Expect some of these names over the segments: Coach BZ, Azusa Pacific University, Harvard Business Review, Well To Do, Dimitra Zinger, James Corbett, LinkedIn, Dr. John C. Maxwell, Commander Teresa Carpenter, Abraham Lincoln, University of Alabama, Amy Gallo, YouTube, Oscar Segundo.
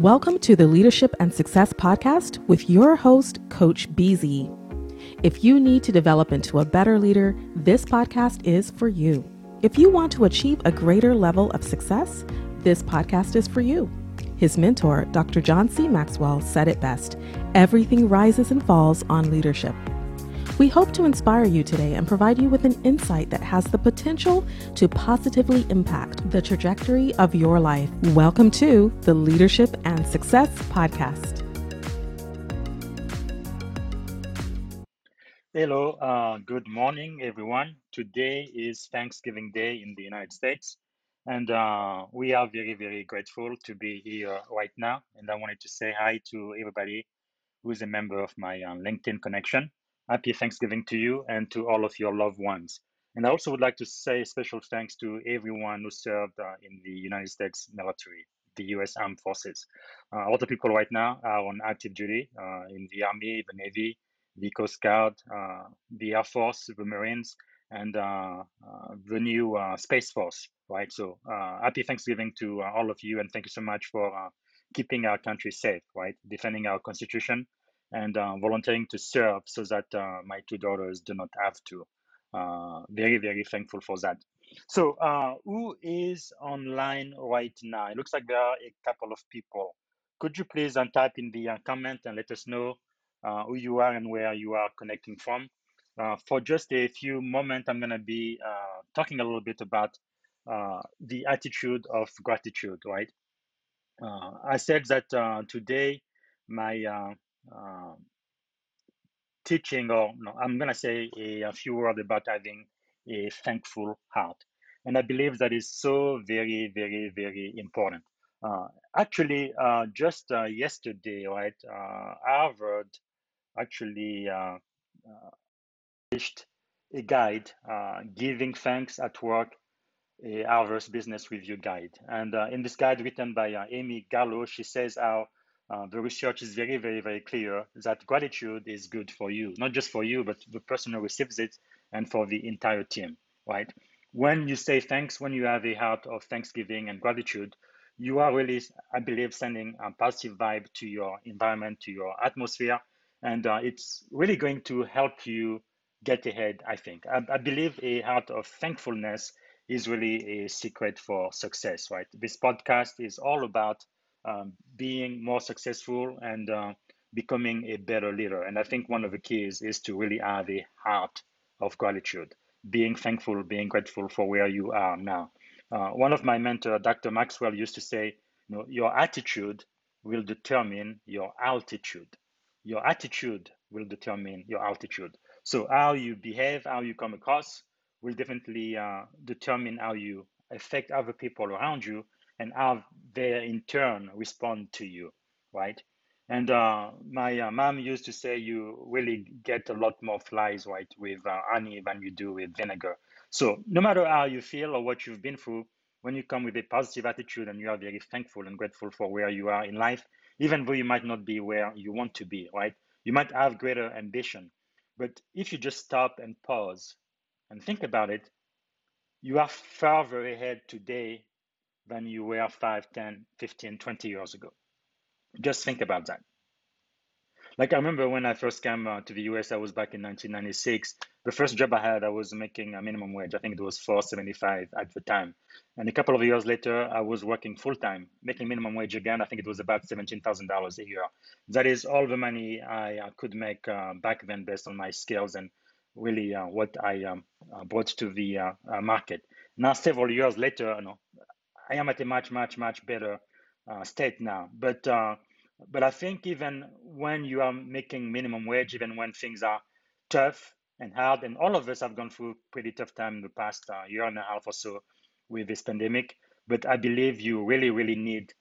Welcome to the Leadership and Success Podcast with your host, Coach BZ. If you need to develop into a better leader, this podcast is for you. If you want to achieve a greater level of success, this podcast is for you. His mentor, Dr. John C. Maxwell, said it best, "Everything rises and falls on leadership." We hope to inspire you today and provide you with an insight that has the potential to positively impact the trajectory of your life. Welcome to the Leadership and Success Podcast. Hello, good morning, everyone. Today is Thanksgiving Day in the United States, and we are very, very grateful to be here right now. And I wanted to say hi to everybody who is a member of my LinkedIn connection. Happy Thanksgiving to you and to all of your loved ones. And I also would like to say special thanks to everyone who served in the United States military, the U.S. Armed Forces. A lot of people right now are on active duty in the Army, the Navy, the Coast Guard, the Air Force, the Marines, and the new Space Force, right? So happy Thanksgiving to all of you, and thank you so much for keeping our country safe, right? Defending our Constitution, and volunteering to serve so that my two daughters do not have to. Very, very thankful for that. So who is online right now? It looks like there are a couple of people. Could you please type in the comment and let us know who you are and where you are connecting from? For just a few moments, I'm gonna be talking a little bit about the attitude of gratitude, right? I said that today, my I'm going to say a few words about having a thankful heart. And I believe that is so very, very, very important. Just yesterday, right, Harvard actually published a guide, Giving Thanks at Work, a Harvard's Business Review guide. And in this guide written by Amy Gallo, she says how the research is very, very, very clear that gratitude is good for you, not just for you, but the person who receives it and for the entire team, right? When you say thanks, when you have a heart of thanksgiving and gratitude, you are really, I believe, sending a positive vibe to your environment, to your atmosphere, and it's really going to help you get ahead, I think. I believe a heart of thankfulness is really a secret for success, right? This podcast is all about being more successful and becoming a better leader. And I think one of the keys is to really have a heart of gratitude, being thankful, being grateful for where you are now. One of my mentors, Dr. Maxwell, used to say, you know, your attitude will determine your altitude. Your attitude will determine your altitude. So how you behave, how you come across will definitely determine how you affect other people around you and how they in turn respond to you, right? And my mom used to say, you really get a lot more flies, right, with honey than you do with vinegar. So no matter how you feel or what you've been through, when you come with a positive attitude and you are very thankful and grateful for where you are in life, even though you might not be where you want to be, right? You might have greater ambition, but if you just stop and pause and think about it, you are farther ahead today than you were 5, 10, 15, 20 years ago. Just think about that. Like I remember when I first came to the US, I was back in 1996. The first job I had, I was making a minimum wage. I think it was $4.75 at the time. And a couple of years later, I was working full-time, making minimum wage again. I think it was about $17,000 a year. That is all the money I could make back then based on my skills and really what I brought to the market. Now, several years later, you know, I am at a much, much, much better state now. But I think even when you are making minimum wage, even when things are tough and hard, and all of us have gone through pretty tough time in the past year and a half or so with this pandemic, but I believe you really, really need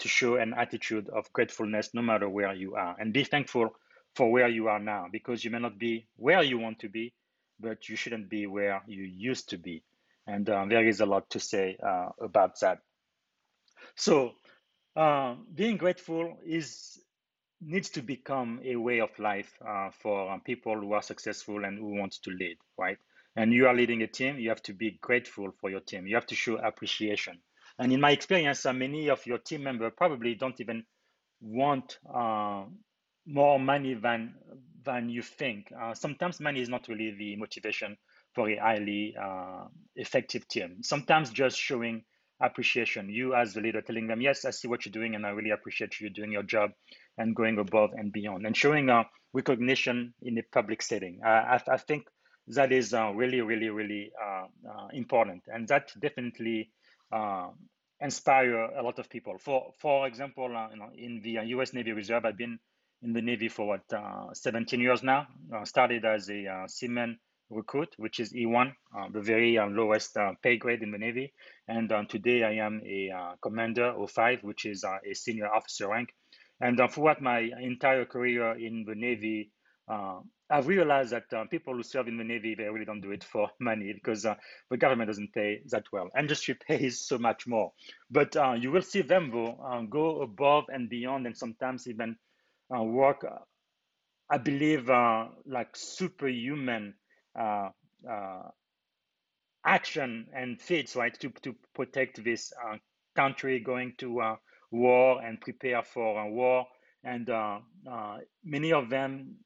to show an attitude of gratefulness no matter where you are. And be thankful for where you are now, because you may not be where you want to be, but you shouldn't be where you used to be. And there is a lot to say about that. So being grateful needs to become a way of life for people who are successful and who want to lead, right? And you are leading a team, you have to be grateful for your team. You have to show appreciation. And in my experience, many of your team members probably don't even want more money than you think. Sometimes money is not really the motivation for a highly effective team. Sometimes just showing appreciation, you as the leader telling them, yes, I see what you're doing and I really appreciate you doing your job and going above and beyond, and showing recognition in a public setting. I think that is really important, and that definitely inspire a lot of people. For example, in the U.S. Navy Reserve, I've been in the Navy for 17 years now. Started as a seaman recruit, which is E1, the very lowest pay grade in the Navy. And today I am a Commander O5, which is a senior officer rank. And throughout my entire career in the Navy, I've realized that people who serve in the Navy, they really don't do it for money, because the government doesn't pay that well. Industry pays so much more. But you will see them, though, go above and beyond, and sometimes even work, I believe, like superhuman action and feats, right, to protect this country, going to war and prepare for war. And many of them,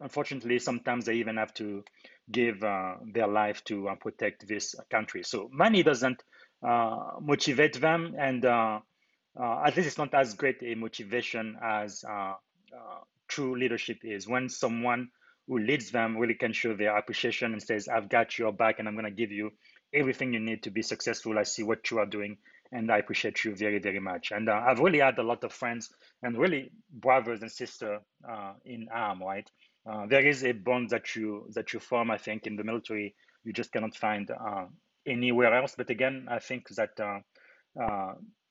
unfortunately, sometimes they even have to give their life to protect this country. So money doesn't motivate them, and at least it's not as great a motivation as true leadership is. When someone who leads them really can show their appreciation and says, I've got your back and I'm going to give you everything you need to be successful. I see what you are doing and I appreciate you very, very much. And I've really had a lot of friends and really brothers and sisters in arm, right? There is a bond that you form, I think, in the military. You just cannot find anywhere else. But again, I think that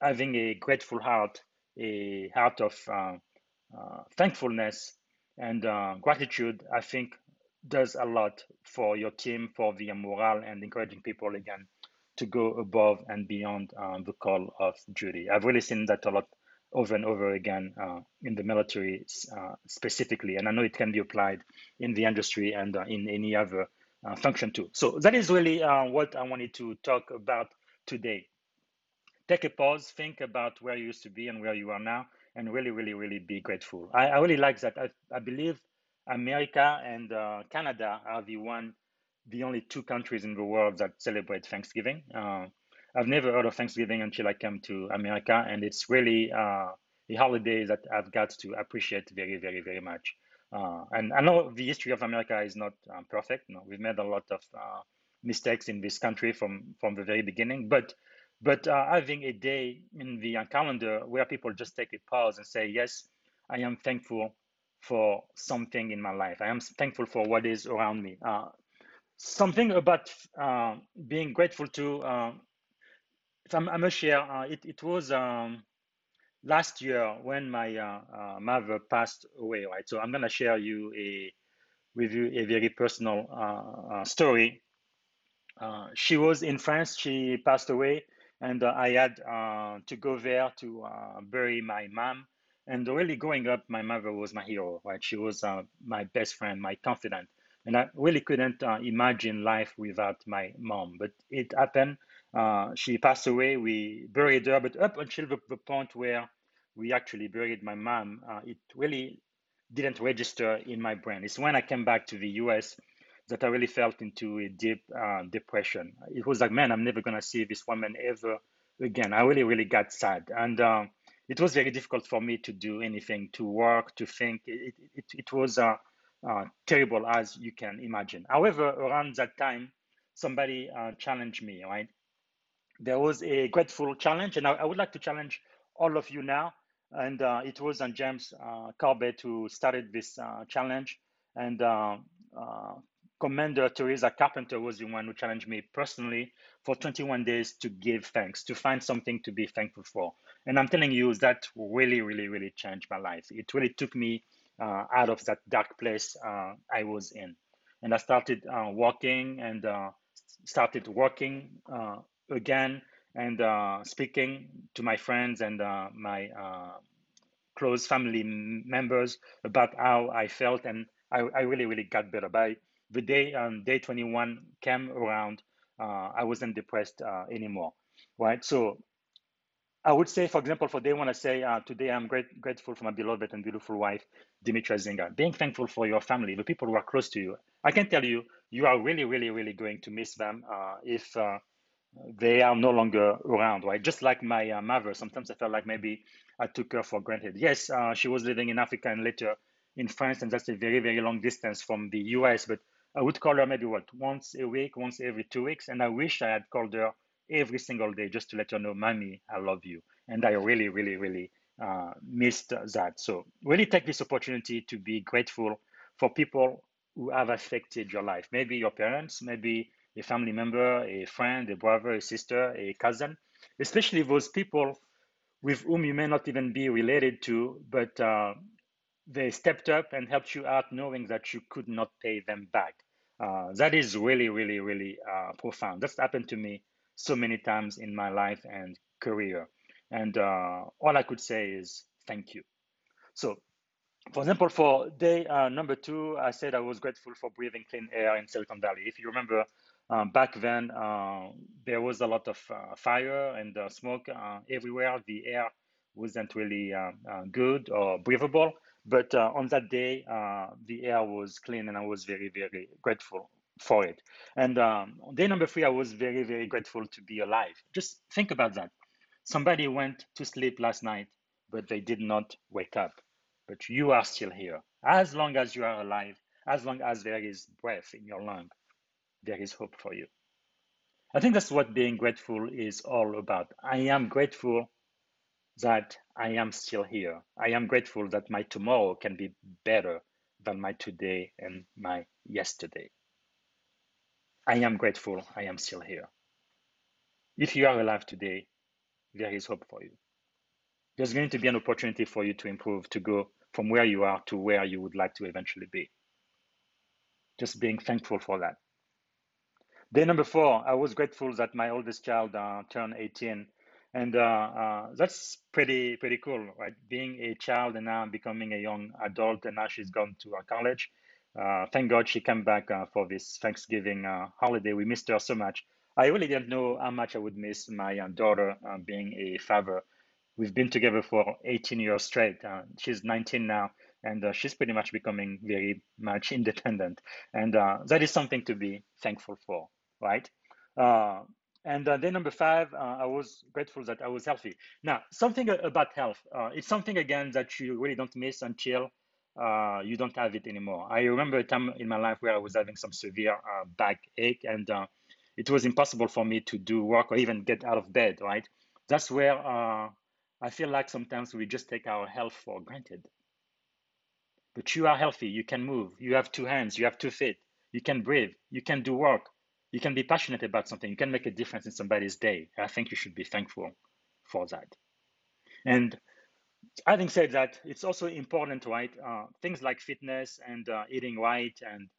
having a grateful heart, a heart of thankfulness and gratitude, I think, does a lot for your team, for the morale, and encouraging people, again, to go above and beyond the call of duty. I've really seen that a lot over and over again in the military specifically. And I know it can be applied in the industry and in any other function too. So that is really what I wanted to talk about today. Take a pause, think about where you used to be and where you are now, and really, really, really be grateful. I really like that. I believe America and Canada are the only two countries in the world that celebrate Thanksgiving. I've never heard of Thanksgiving until I came to America, and it's really a holiday that I've got to appreciate very, very, very much. And I know the history of America is not perfect. No, we've made a lot of mistakes in this country from the very beginning, but having a day in the calendar where people just take a pause and say, yes, I am thankful for something in my life. I am thankful for what is around me. Something about being grateful to, if I'm going to share, it was last year when my mother passed away, right? So I'm going to share with you a very personal story. She was in France, she passed away, and I had to go there to bury my mom. And really growing up, my mother was my hero, right? She was my best friend, my confidant. And I really couldn't imagine life without my mom, but it happened. She passed away, we buried her, but up until the point where we actually buried my mom, it really didn't register in my brain. It's when I came back to the US that I really felt into a deep depression. It was like, man, I'm never gonna see this woman ever again. I really, really got sad. And it was very difficult for me to do anything, to work, to think. It was terrible, as you can imagine. However, around that time, somebody challenged me, right? There was a grateful challenge, and I would like to challenge all of you now. And it was James Corbett who started this challenge. And Commander Teresa Carpenter was the one who challenged me personally for 21 days to give thanks, to find something to be thankful for. And I'm telling you, that really, really, really changed my life. It really took me out of that dark place I was in. And I started walking and started working again and speaking to my friends and my close family members about how I felt. And I really, really got better. By the day day 21 came around, I wasn't depressed anymore, right? So I would say, for example, for day one, I say, today I'm grateful for my beloved and beautiful wife, Dimitra Zinger. Being thankful for your family, the people who are close to you. I can tell you, you are really, really, really going to miss them if they are no longer around, right? Just like my mother, sometimes I felt like maybe I took her for granted. Yes, she was living in Africa and later in France, and that's a very, very long distance from the US, but I would call her maybe once a week, once every 2 weeks, and I wish I had called her every single day just to let her know, Mommy, I love you. And I really, really, really missed that. So really take this opportunity to be grateful for people who have affected your life. Maybe your parents, maybe a family member, a friend, a brother, a sister, a cousin, especially those people with whom you may not even be related to, but they stepped up and helped you out knowing that you could not pay them back. That is really, really, really profound. That's happened to me so many times in my life and career. And all I could say is thank you. So, for example, for day number two, I said I was grateful for breathing clean air in Silicon Valley. If you remember back then, there was a lot of fire and smoke everywhere. The air wasn't really good or breathable. But on that day, the air was clean and I was very, very grateful for it. And on day number three, I was very, very grateful to be alive. Just think about that. Somebody went to sleep last night, but they did not wake up. But you are still here. As long as you are alive, as long as there is breath in your lung, there is hope for you. I think that's what being grateful is all about. I am grateful that I am still here. I am grateful that my tomorrow can be better than my today and my yesterday. I am grateful I am still here. If you are alive today, there is hope for you. There's going to be an opportunity for you to improve, to go from where you are to where you would like to eventually be. Just being thankful for that. Day number four, I was grateful that my oldest child turned 18. And that's pretty cool, right? Being a child and now becoming a young adult, and now she's gone to college. Thank God she came back for this Thanksgiving holiday. We missed her so much. I really didn't know how much I would miss my daughter being a father. We've been together for 18 years straight. She's 19 now, and she's pretty much becoming very much independent. And that is something to be thankful for, right? And then number five, I was grateful that I was healthy. Now, something about health. It's something, again, that you really don't miss until you don't have it anymore. I remember a time in my life where I was having some severe backache, and it was impossible for me to do work or even get out of bed, right? That's where I feel like sometimes we just take our health for granted. But you are healthy. You can move. You have two hands. You have two feet. You can breathe. You can do work. You can be passionate about something. You can make a difference in somebody's day. I think you should be thankful for that. And having said that, it's also important, right? Things like fitness and eating right and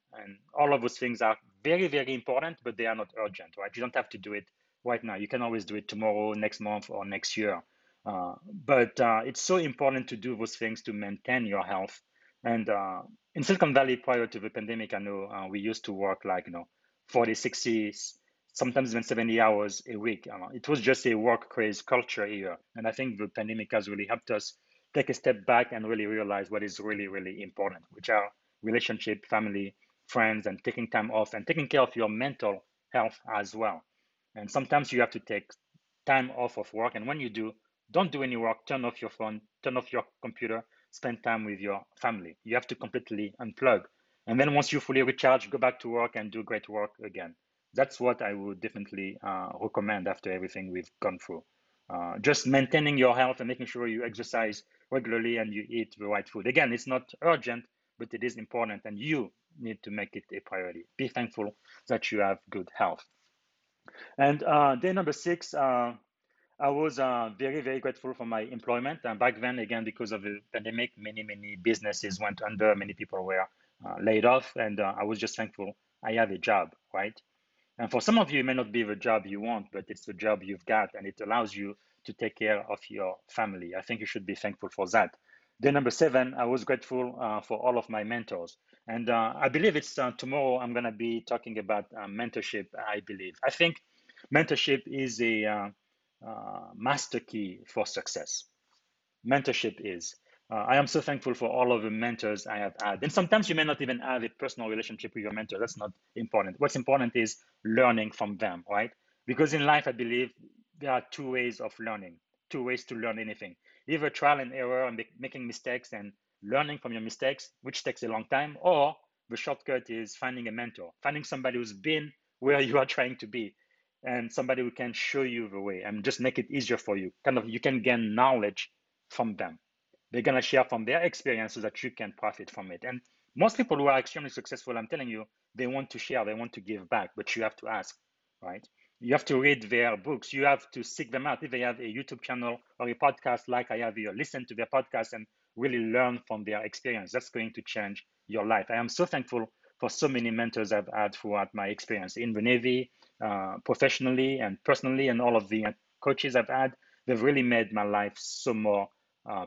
all of those things are very, very important, but they are not urgent, right? You don't have to do it right now. You can always do it tomorrow, next month, or next year. But it's so important to do those things to maintain your health. And in Silicon Valley, prior to the pandemic, I know we used to work like, 40, 60, sometimes even 70 hours a week. It was just a work craze culture here. And I think the pandemic has really helped us take a step back and really realize what is really, really important, which are relationship, family, friends, and taking time off and taking care of your mental health as well. And sometimes you have to take time off of work. And when you do, don't do any work, turn off your phone, turn off your computer, spend time with your family. You have to completely unplug. And then once you fully recharge, go back to work and do great work again. That's what I would definitely recommend after everything we've gone through. Just maintaining your health and making sure you exercise regularly and you eat the right food. Again, it's not urgent, but it is important and you need to make it a priority. Be thankful that you have good health. And day number six, I was very, very grateful for my employment. And back then, again, because of the pandemic, many, many businesses went under, many people were laid off, and I was just thankful I have a job, right? And for some of you, it may not be the job you want, but it's the job you've got, and it allows you to take care of your family. I think you should be thankful for that. Day number seven, I was grateful for all of my mentors. And I believe it's tomorrow I'm going to be talking about mentorship, I believe. I think mentorship is master key for success. Mentorship is. I am so thankful for all of the mentors I have had. And sometimes you may not even have a personal relationship with your mentor. That's not important. What's important is learning from them, right? Because in life, I believe there are two ways of learning, two ways to learn anything. Either trial and error and making mistakes and learning from your mistakes, which takes a long time, or the shortcut is finding a mentor, finding somebody who's been where you are trying to be and somebody who can show you the way and just make it easier for you. Kind of, you can gain knowledge from them. They're going to share from their experiences that you can profit from it. And most people who are extremely successful, I'm telling you, they want to share, they want to give back, but you have to ask, right? You have to read their books. You have to seek them out. If they have a YouTube channel or a podcast like I have here, listen to their podcast and really learn from their experience. That's going to change your life. I am so thankful for so many mentors I've had throughout my experience in the Navy, professionally and personally, and all of the coaches I've had. They've really made my life so more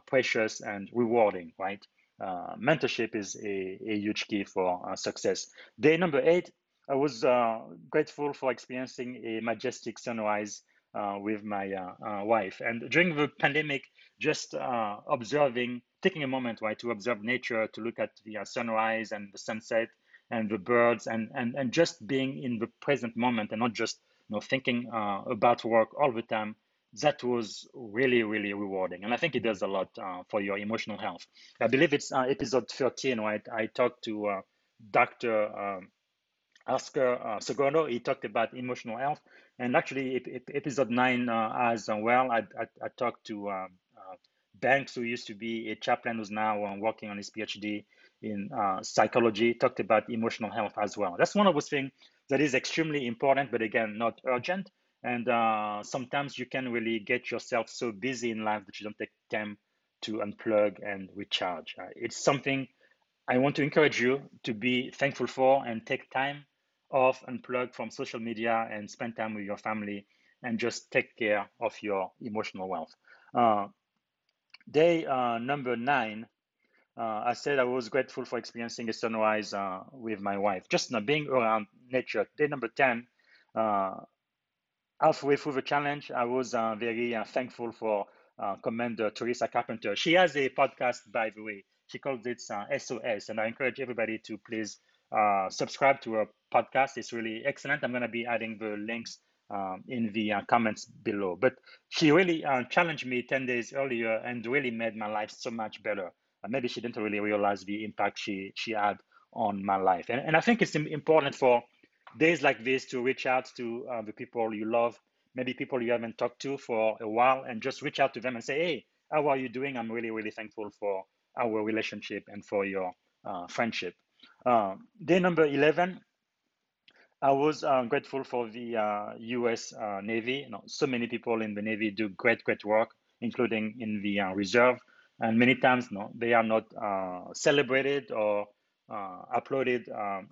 precious and rewarding, right? Mentorship is a huge key for success. Day number 8, I was grateful for experiencing a majestic sunrise with my wife. And during the pandemic, just observing, taking a moment, right, to observe nature, to look at the sunrise and the sunset and the birds, and just being in the present moment and not just, you know, thinking about work all the time. That was really, really rewarding. And I think it does a lot for your emotional health. I believe it's episode 13, right? I talked to Dr. Oscar Segundo. He talked about emotional health. And actually, episode 9 as well, I talked to Banks, who used to be a chaplain, who's now working on his PhD in psychology, talked about emotional health as well. That's one of those things that is extremely important, but again, not urgent. And sometimes you can really get yourself so busy in life that you don't take time to unplug and recharge. It's something I want to encourage you to be thankful for, and take time off, unplug from social media and spend time with your family and just take care of your emotional wealth. Day number 9, I said I was grateful for experiencing a sunrise with my wife, just not being around nature. Day number 10, halfway through the challenge, I was very thankful for Commander Teresa Carpenter. She has a podcast, by the way. She calls it SOS, and I encourage everybody to please subscribe to her podcast. It's really excellent. I'm going to be adding the links in the comments below. But she really challenged me 10 days earlier and really made my life so much better. Maybe she didn't really realize the impact she had on my life. And I think it's important for days like this to reach out to the people you love, maybe people you haven't talked to for a while, and just reach out to them and say, hey, how are you doing? I'm really, really thankful for our relationship and for your friendship. Day number 11, I was grateful for the US Navy. You know, so many people in the Navy do great, great work, including in the reserve. And many times, no, they are not celebrated or uploaded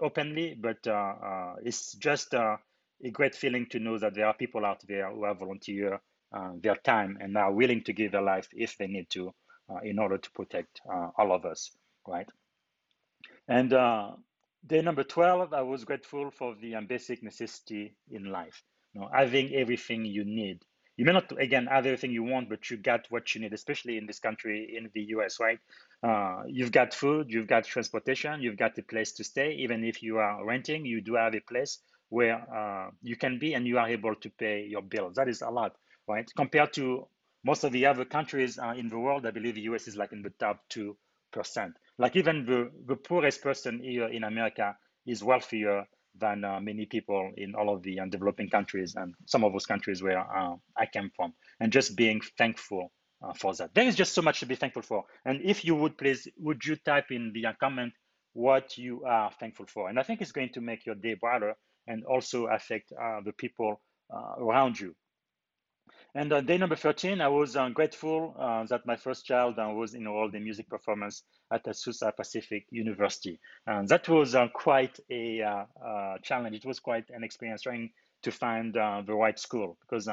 openly, but it's just a great feeling to know that there are people out there who are volunteer their time and are willing to give their life if they need to in order to protect all of us, right? And day number 12, I was grateful for the basic necessity in life, you know, having everything you need. You may not, again, have everything you want, but you got what you need, especially in this country, in the US, right? You've got food, you've got transportation, you've got a place to stay. Even if you are renting, you do have a place where you can be and you are able to pay your bills. That is a lot, right? Compared to most of the other countries in the world, I believe the US is like in the top 2%. Like even the poorest person here in America is wealthier than many people in all of the developing countries and some of those countries where I came from, and just being thankful for that. There is just so much to be thankful for. And if you would, please, would you type in the comment what you are thankful for? And I think it's going to make your day brighter and also affect the people around you. And day number 13, I was grateful that my first child was enrolled in music performance at Azusa Pacific University. That was quite a challenge. It was quite an experience trying to find the right school because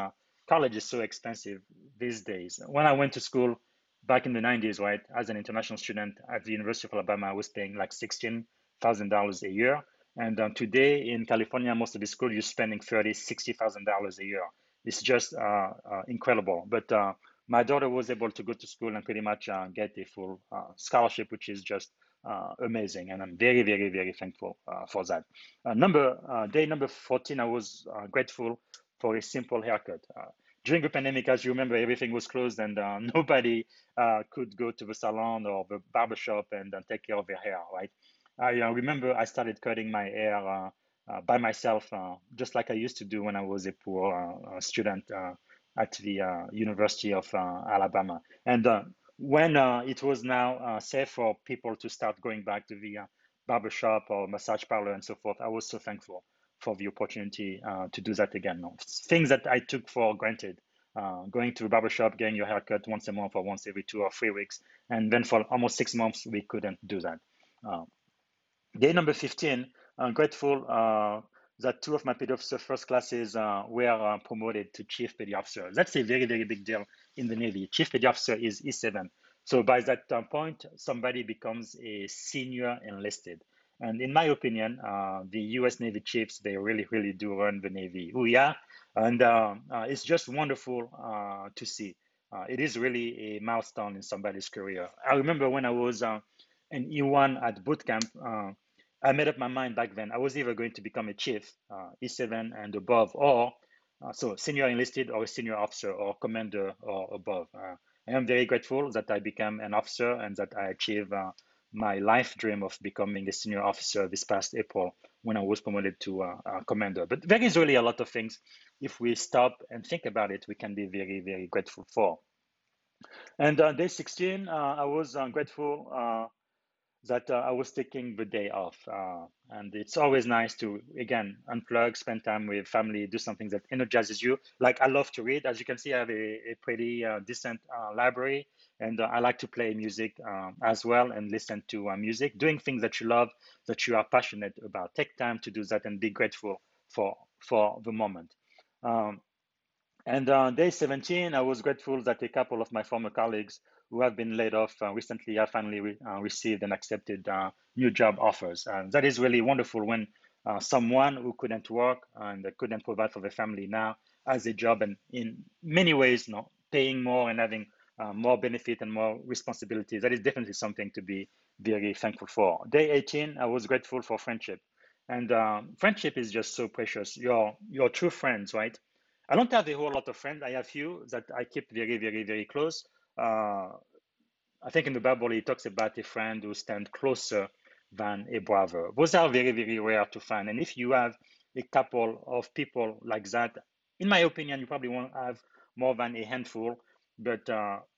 college is so expensive these days. When I went to school back in the 90s, right, as an international student at the University of Alabama, I was paying like $16,000 a year. And today in California, most of the school, you're spending $30,000, $60,000 a year. It's just incredible. But my daughter was able to go to school and pretty much get a full scholarship, which is just amazing. And I'm very, very, very thankful for that. Day number 14, I was grateful for a simple haircut. During the pandemic, as you remember, everything was closed and nobody could go to the salon or the barbershop and take care of their hair, right? I remember I started cutting my hair by myself, just like I used to do when I was a poor student at the University of Alabama. And when it was now safe for people to start going back to the barbershop or massage parlor and so forth, I was so thankful for the opportunity to do that again. Things that I took for granted, going to a barbershop, getting your haircut once a month or once every 2 or 3 weeks. And then for almost 6 months, we couldn't do that. Day number 15, I'm grateful that 2 of my paid officer first classes were promoted to chief petty officer. That's a very, very big deal in the Navy. Chief petty officer is E7. So by that point, somebody becomes a senior enlisted. And in my opinion, the U.S. Navy chiefs, they really, really do run the Navy. Oh, yeah. And it's just wonderful to see. It is really a milestone in somebody's career. I remember when I was an E1 at boot camp, I made up my mind back then. I was either going to become a chief, E7 and above, or so senior enlisted or a senior officer or commander or above. I am very grateful that I became an officer and that I achieved my life dream of becoming a senior officer this past April when I was promoted to commander. But there is really a lot of things, if we stop and think about it, we can be very, very grateful for. And day 16, I was grateful that I was taking the day off. And it's always nice to, again, unplug, spend time with family, do something that energizes you. Like I love to read. As you can see, I have a pretty decent library. And I like to play music as well and listen to music, doing things that you love, that you are passionate about. Take time to do that and be grateful for the moment. And day 17, I was grateful that a couple of my former colleagues who have been laid off recently, I finally received and accepted new job offers. And that is really wonderful when someone who couldn't work and couldn't provide for their family now has a job and in many ways, you know, paying more and having more benefit and more responsibility. That is definitely something to be very thankful for. Day 18, I was grateful for friendship. And friendship is just so precious. Your true friends, right? I don't have a whole lot of friends. I have few that I keep very, very, very close. I think in the Bible, it talks about a friend who stands closer than a brother. Those are very, very rare to find. And if you have a couple of people like that, in my opinion, you probably won't have more than a handful. But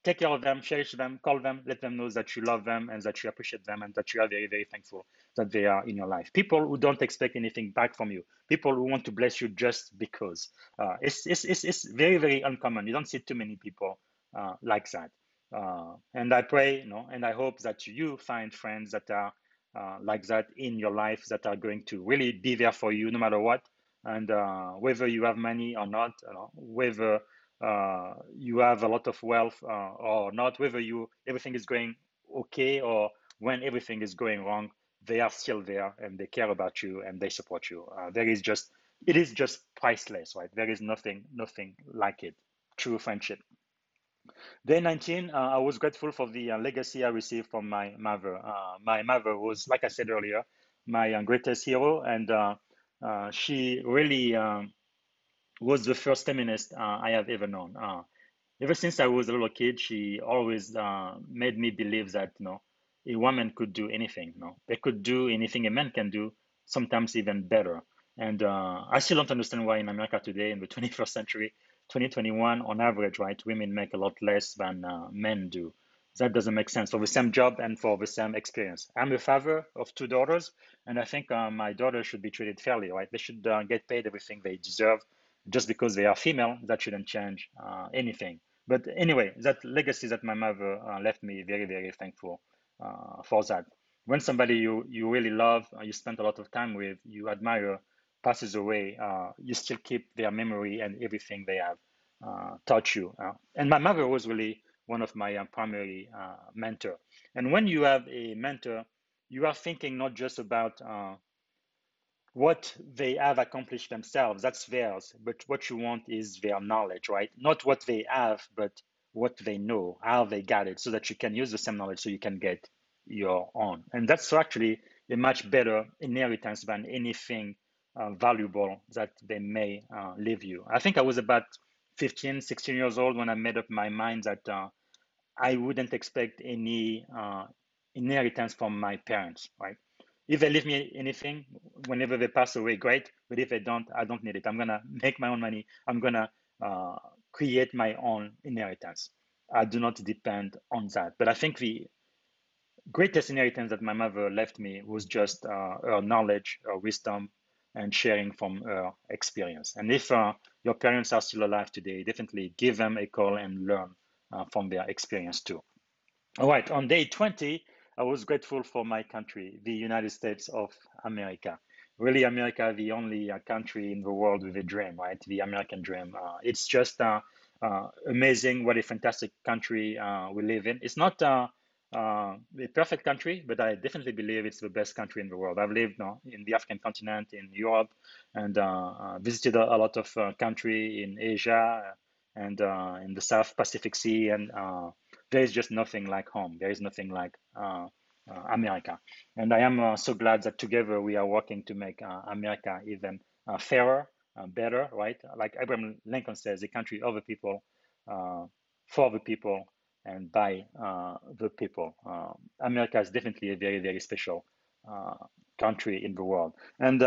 take care of them, cherish them, call them, let them know that you love them and that you appreciate them and that you are very, very thankful that they are in your life. People who don't expect anything back from you. People who want to bless you just because. It's very, very uncommon. You don't see too many people like that. And I pray, you know, and I hope that you find friends that are like that in your life, that are going to really be there for you no matter what. And whether you have money or not, whether you have a lot of wealth or not, whether everything is going okay or when everything is going wrong, they are still there and they care about you and they support you. It is just priceless, right? There is nothing like it, true friendship. Day 19, I was grateful for the legacy I received from my mother. My mother was, like I said earlier, my greatest hero, and she really was the first feminist I have ever known. Ever since I was a little kid, she always made me believe that a woman could do anything. They could do anything a man can do, sometimes even better. And I still don't understand why in America today, in the 21st century, 2021, on average, right, women make a lot less than men do. That doesn't make sense for the same job and for the same experience. I'm a father of 2 daughters, and I think my daughters should be treated fairly, right? They should get paid everything they deserve. Just because they are female, that shouldn't change anything. But anyway, that legacy that my mother left me, very, very thankful for that. When somebody you really love, you spend a lot of time with, you admire, passes away, you still keep their memory and everything they have taught you. And my mother was really one of my primary mentor. And when you have a mentor, you are thinking not just about what they have accomplished themselves, that's theirs. But what you want is their knowledge, right? Not what they have, but what they know, how they got it, so that you can use the same knowledge so you can get your own. And that's actually a much better inheritance than anything valuable that they may leave you. I think I was about 15, 16 years old when I made up my mind that I wouldn't expect any inheritance from my parents, right? If they leave me anything, whenever they pass away, great. But if they don't, I don't need it. I'm gonna make my own money. I'm gonna create my own inheritance. I do not depend on that. But I think the greatest inheritance that my mother left me was just her knowledge, her wisdom, and sharing from her experience. And if your parents are still alive today, definitely give them a call and learn from their experience too. All right, on day 20, I was grateful for my country, the United States of America. Really, America, the only country in the world with a dream, right? The American dream. It's just amazing. What a fantastic country we live in. It's not a perfect country, but I definitely believe it's the best country in the world. I've lived in the African continent, in Europe, and visited a lot of country in Asia and in the South Pacific Sea, and there is just nothing like home. There is nothing like America. And I am so glad that together we are working to make America even fairer, better, right? Like Abraham Lincoln says, a country of the people, for the people, and by the people. America is definitely a very, very special country in the world. And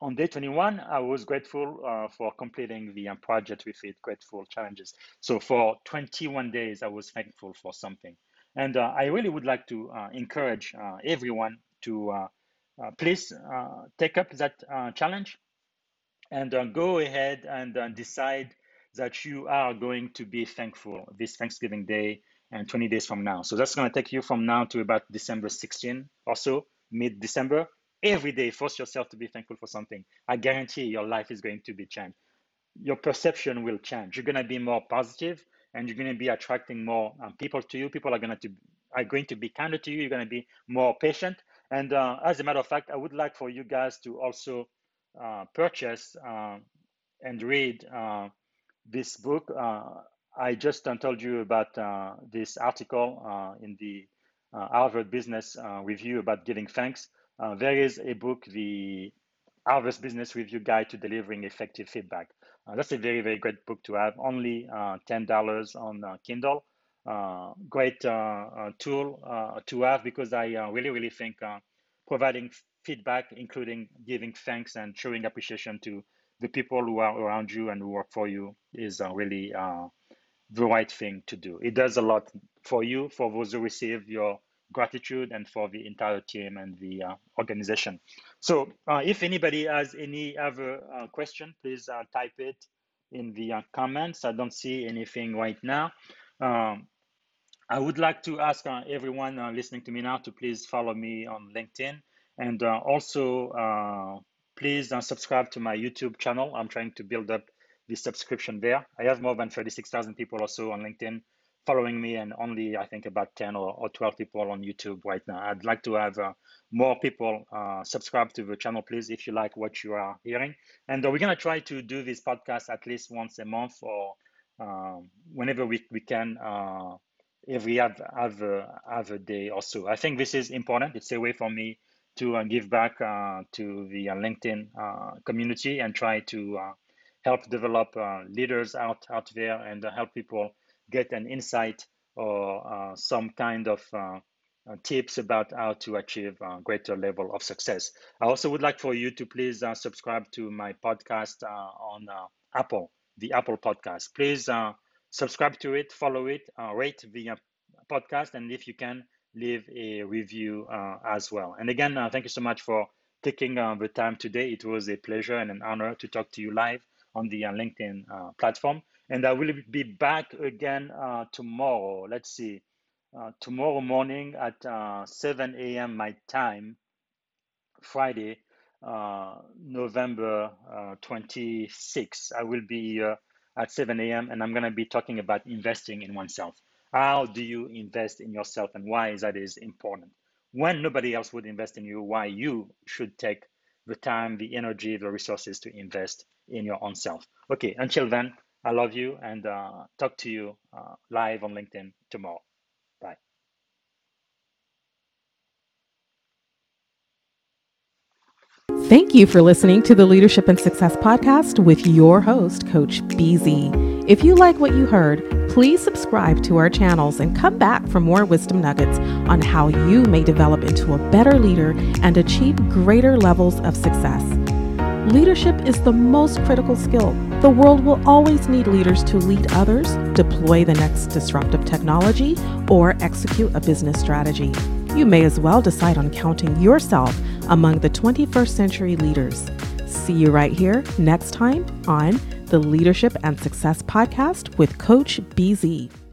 on day 21, I was grateful for completing the project with it, Grateful Challenges. So for 21 days, I was thankful for something. And I really would like to encourage everyone to please take up that challenge and go ahead and decide that you are going to be thankful this Thanksgiving Day and 20 days from now. So that's going to take you from now to about December 16 or so, mid-December. Every day, force yourself to be thankful for something. I guarantee your life is going to be changed. Your perception will change. You're going to be more positive, and you're going to be attracting more people to you. People are going to be kinder to you. You're going to be more patient. And as a matter of fact, I would like for you guys to also purchase and read this book. I just told you about this article in the Harvard Business Review about giving thanks. There is a book, the Harvard Business Review Guide to Delivering Effective Feedback. That's a very, very great book to have. Only $10 on Kindle. Great tool to have, because I really, really think providing feedback, including giving thanks and showing appreciation to the people who are around you and who work for you, is really the right thing to do. It does a lot for you, for those who receive your gratitude, and for the entire team and the organization. So if anybody has any other question, please type it in the comments. I don't see anything right now. I would like to ask everyone listening to me now to please follow me on LinkedIn, and also please subscribe to my YouTube channel. I'm trying to build up the subscription there. I have more than 36,000 people or so on LinkedIn following me, and only I think about 10 or 12 people on YouTube right now. I'd like to have more people subscribe to the channel, please, if you like what you are hearing. And we're gonna try to do this podcast at least once a month, or whenever we can, every other day or so. I think this is important. It's a way for me to give back to the LinkedIn community and try to help develop leaders out there, and help people get an insight or some kind of tips about how to achieve a greater level of success. I also would like for you to please subscribe to my podcast on Apple, the Apple podcast. Please subscribe to it, follow it, rate the podcast, and if you can, leave a review as well. And again, thank you so much for taking the time today. It was a pleasure and an honor to talk to you live on the LinkedIn platform. And I will be back again tomorrow. Let's see, tomorrow morning at 7 a.m. my time, Friday, November 26. I will be at 7 a.m. and I'm going to be talking about investing in oneself. How do you invest in yourself, and why that is important? When nobody else would invest in you, why you should take the time, the energy, the resources to invest in your own self. Okay, until then, I love you, and talk to you live on LinkedIn tomorrow. Bye. Thank you for listening to the Leadership and Success Podcast with your host, Coach BZ. If you like what you heard, please subscribe to our channels and come back for more wisdom nuggets on how you may develop into a better leader and achieve greater levels of success. Leadership is the most critical skill. The world will always need leaders to lead others, deploy the next disruptive technology, or execute a business strategy. You may as well decide on counting yourself among the 21st century leaders. See you right here next time on the Leadership and Success Podcast with Coach BZ.